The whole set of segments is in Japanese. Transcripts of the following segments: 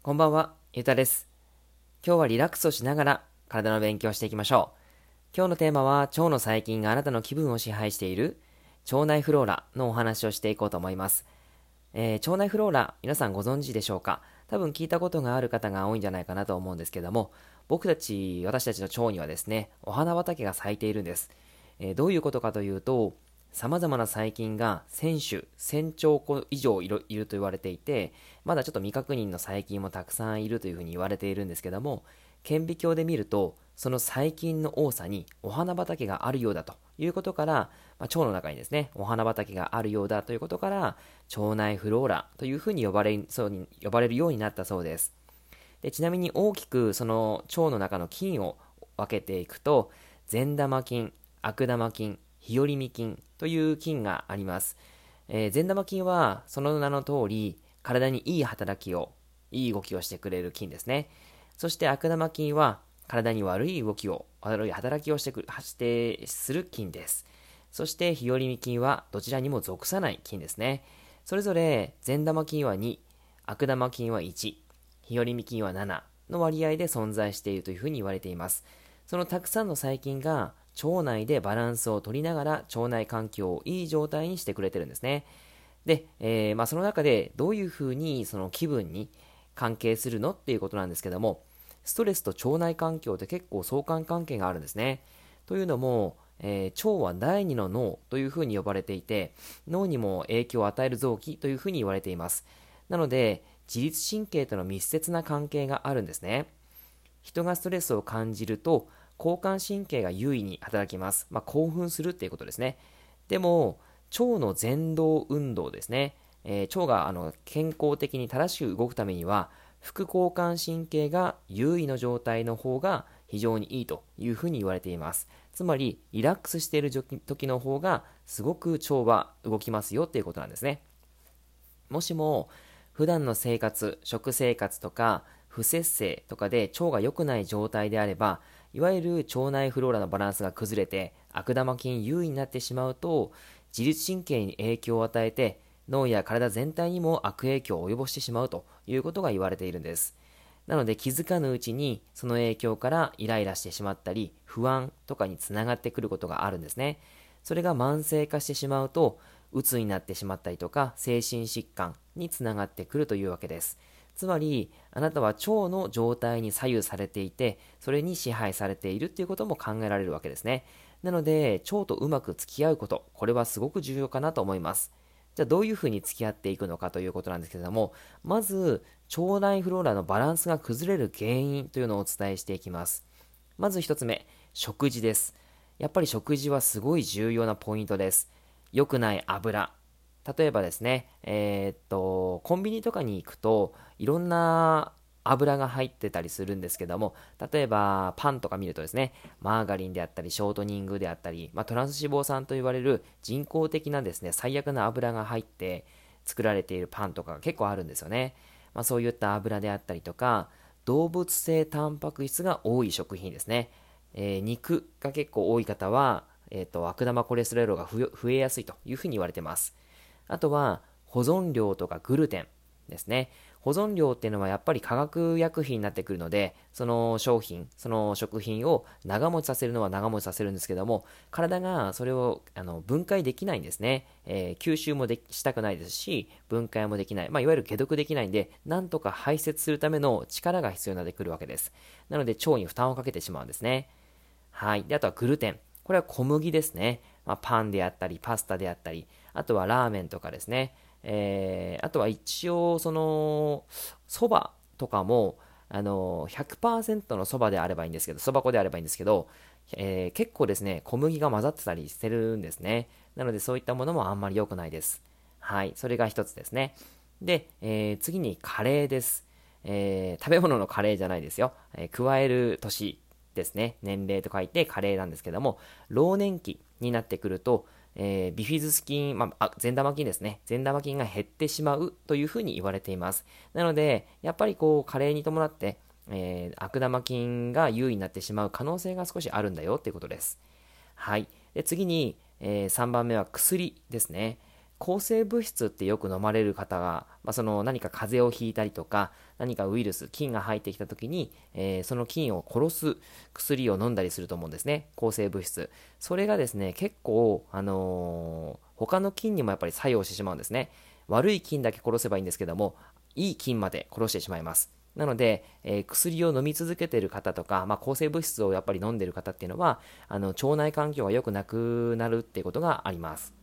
こんばんは、ゆうたです。今日はリラックスをしながら体の勉強をしていきましょう。今日のテーマは腸の細菌があなたの気分を支配している腸内フローラのお話をしていこうと思います。腸内フローラ、皆さんご存知でしょうか？多分聞いたことがある方が多いんじゃないかなと思うんですけども、私たちの腸にはですね、お花畑が咲いているんです。どういうことかというと、様々な細菌が1000兆個以上いると言われていて、まだちょっと未確認の細菌もたくさんいるというふうに言われているんですけども、顕微鏡で見るとその細菌の多さにお花畑があるようだということから、腸の中にですねお花畑があるようだということから腸内フローラというふうに呼ばれるようになったそうです。でちなみに大きくその腸の中の菌を分けていくと、善玉菌、悪玉菌、日和見菌という菌があります。善玉菌はその名の通り体にいい動きをしてくれる菌ですね。そして悪玉菌は体に悪い働きをする菌です。そして日和見菌はどちらにも属さない菌ですね。それぞれ善玉菌は2、悪玉菌は1、日和見菌は7の割合で存在しているというふうに言われています。そのたくさんの細菌が腸内でバランスを取りながら腸内環境をいい状態にしてくれてるんですね。で、その中でどういうふうにその気分に関係するのっていうことなんですけども、ストレスと腸内環境って結構相関関係があるんですね。というのも、腸は第二の脳というふうに呼ばれていて、脳にも影響を与える臓器というふうに言われています。なので自律神経との密接な関係があるんですね。人がストレスを感じると交感神経が優位に働きます。興奮するっていうことですね。でも、腸の蠕動運動ですね。腸が健康的に正しく動くためには、副交感神経が優位の状態の方が非常にいいというふうに言われています。つまり、リラックスしている時の方が、すごく腸は動きますよっていうことなんですね。もしも、普段の生活、食生活とか、不節制とかで腸が良くない状態であれば、いわゆる腸内フローラのバランスが崩れて悪玉菌優位になってしまうと、自律神経に影響を与えて脳や体全体にも悪影響を及ぼしてしまうということが言われているんです。なので気づかぬうちにその影響からイライラしてしまったり、不安とかにつながってくることがあるんですね。それが慢性化してしまうと鬱になってしまったりとか、精神疾患につながってくるというわけです。つまり、あなたは腸の状態に左右されていて、それに支配されているということも考えられるわけですね。なので、腸とうまく付き合うこと、これはすごく重要かなと思います。じゃあ、どういうふうに付き合っていくのかということなんですけれども、まず、腸内フローラのバランスが崩れる原因というのをお伝えしていきます。まず1つ目、食事です。やっぱり食事はすごい重要なポイントです。良くない油。例えばですね、コンビニとかに行くといろんな油が入ってたりするんですけども、例えばパンとか見るとですね、マーガリンであったりショートニングであったり、トランス脂肪酸と言われる人工的なですね最悪な油が入って作られているパンとかが結構あるんですよね。そういった油であったりとか、動物性タンパク質が多い食品ですね。肉が結構多い方は、悪玉コレステロールが増えやすいというふうに言われてます。あとは保存料とかグルテンですね。保存料っていうのはやっぱり化学薬品になってくるので、その食品を長持ちさせるのは長持ちさせるんですけども、体がそれを分解できないんですね。吸収もしたくないですし、分解もできない、いわゆる解毒できないんで、なんとか排泄するための力が必要になってくるわけです。なので腸に負担をかけてしまうんですね。で、あとはグルテン、これは小麦ですね。パンであったりパスタであったり、あとはラーメンとかですね。あとは一応そばとかも100% のそばであればいいんですけど、そば粉であればいいんですけど、結構ですね小麦が混ざってたりしてるんですね。なのでそういったものもあんまり良くないです。それが1つですね。で、次にカレーです。食べ物のカレーじゃないですよ。加える年ですね、年齢と書いて加齢なんですけども、老年期になってくると、ビフィズス菌、善玉菌ですね、善玉菌が減ってしまうというふうに言われています。なのでやっぱり加齢に伴って、悪玉菌が優位になってしまう可能性が少しあるんだよということです。で、次に、3番目は薬ですね。抗生物質ってよく飲まれる方が、その何か風邪をひいたりとか、何かウイルス、菌が入ってきた時に、その菌を殺す薬を飲んだりすると思うんですね。抗生物質。それがですね、結構、他の菌にもやっぱり作用してしまうんですね。悪い菌だけ殺せばいいんですけども、いい菌まで殺してしまいます。なので、薬を飲み続けている方とか、抗生物質をやっぱり飲んでいる方っていうのは、腸内環境が良くなくなるっていうことがあります。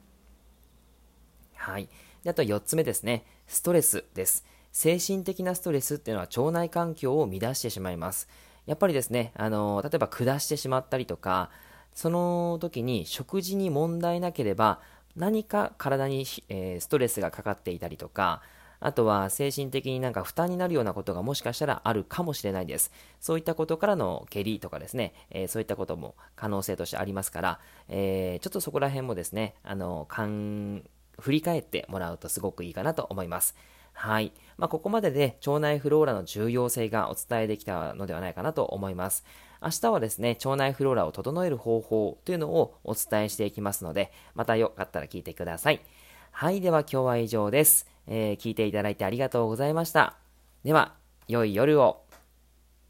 はい。で、あと4つ目ですね。ストレスです。精神的なストレスっていうのは腸内環境を乱してしまいます。やっぱりですね、例えば下してしまったりとか、その時に食事に問題なければ、何か体に、ストレスがかかっていたりとか、あとは精神的になんか負担になるようなことがもしかしたらあるかもしれないです。そういったことからの下痢とかですね、そういったことも可能性としてありますから、ちょっとそこら辺もですね、振り返ってもらうとすごくいいかなと思います。はい。ここまでで腸内フローラの重要性がお伝えできたのではないかなと思います。明日はですね、腸内フローラを整える方法というのをお伝えしていきますので、またよかったら聞いてください。はい。では今日は以上です。聞いていただいてありがとうございました。では、良い夜を。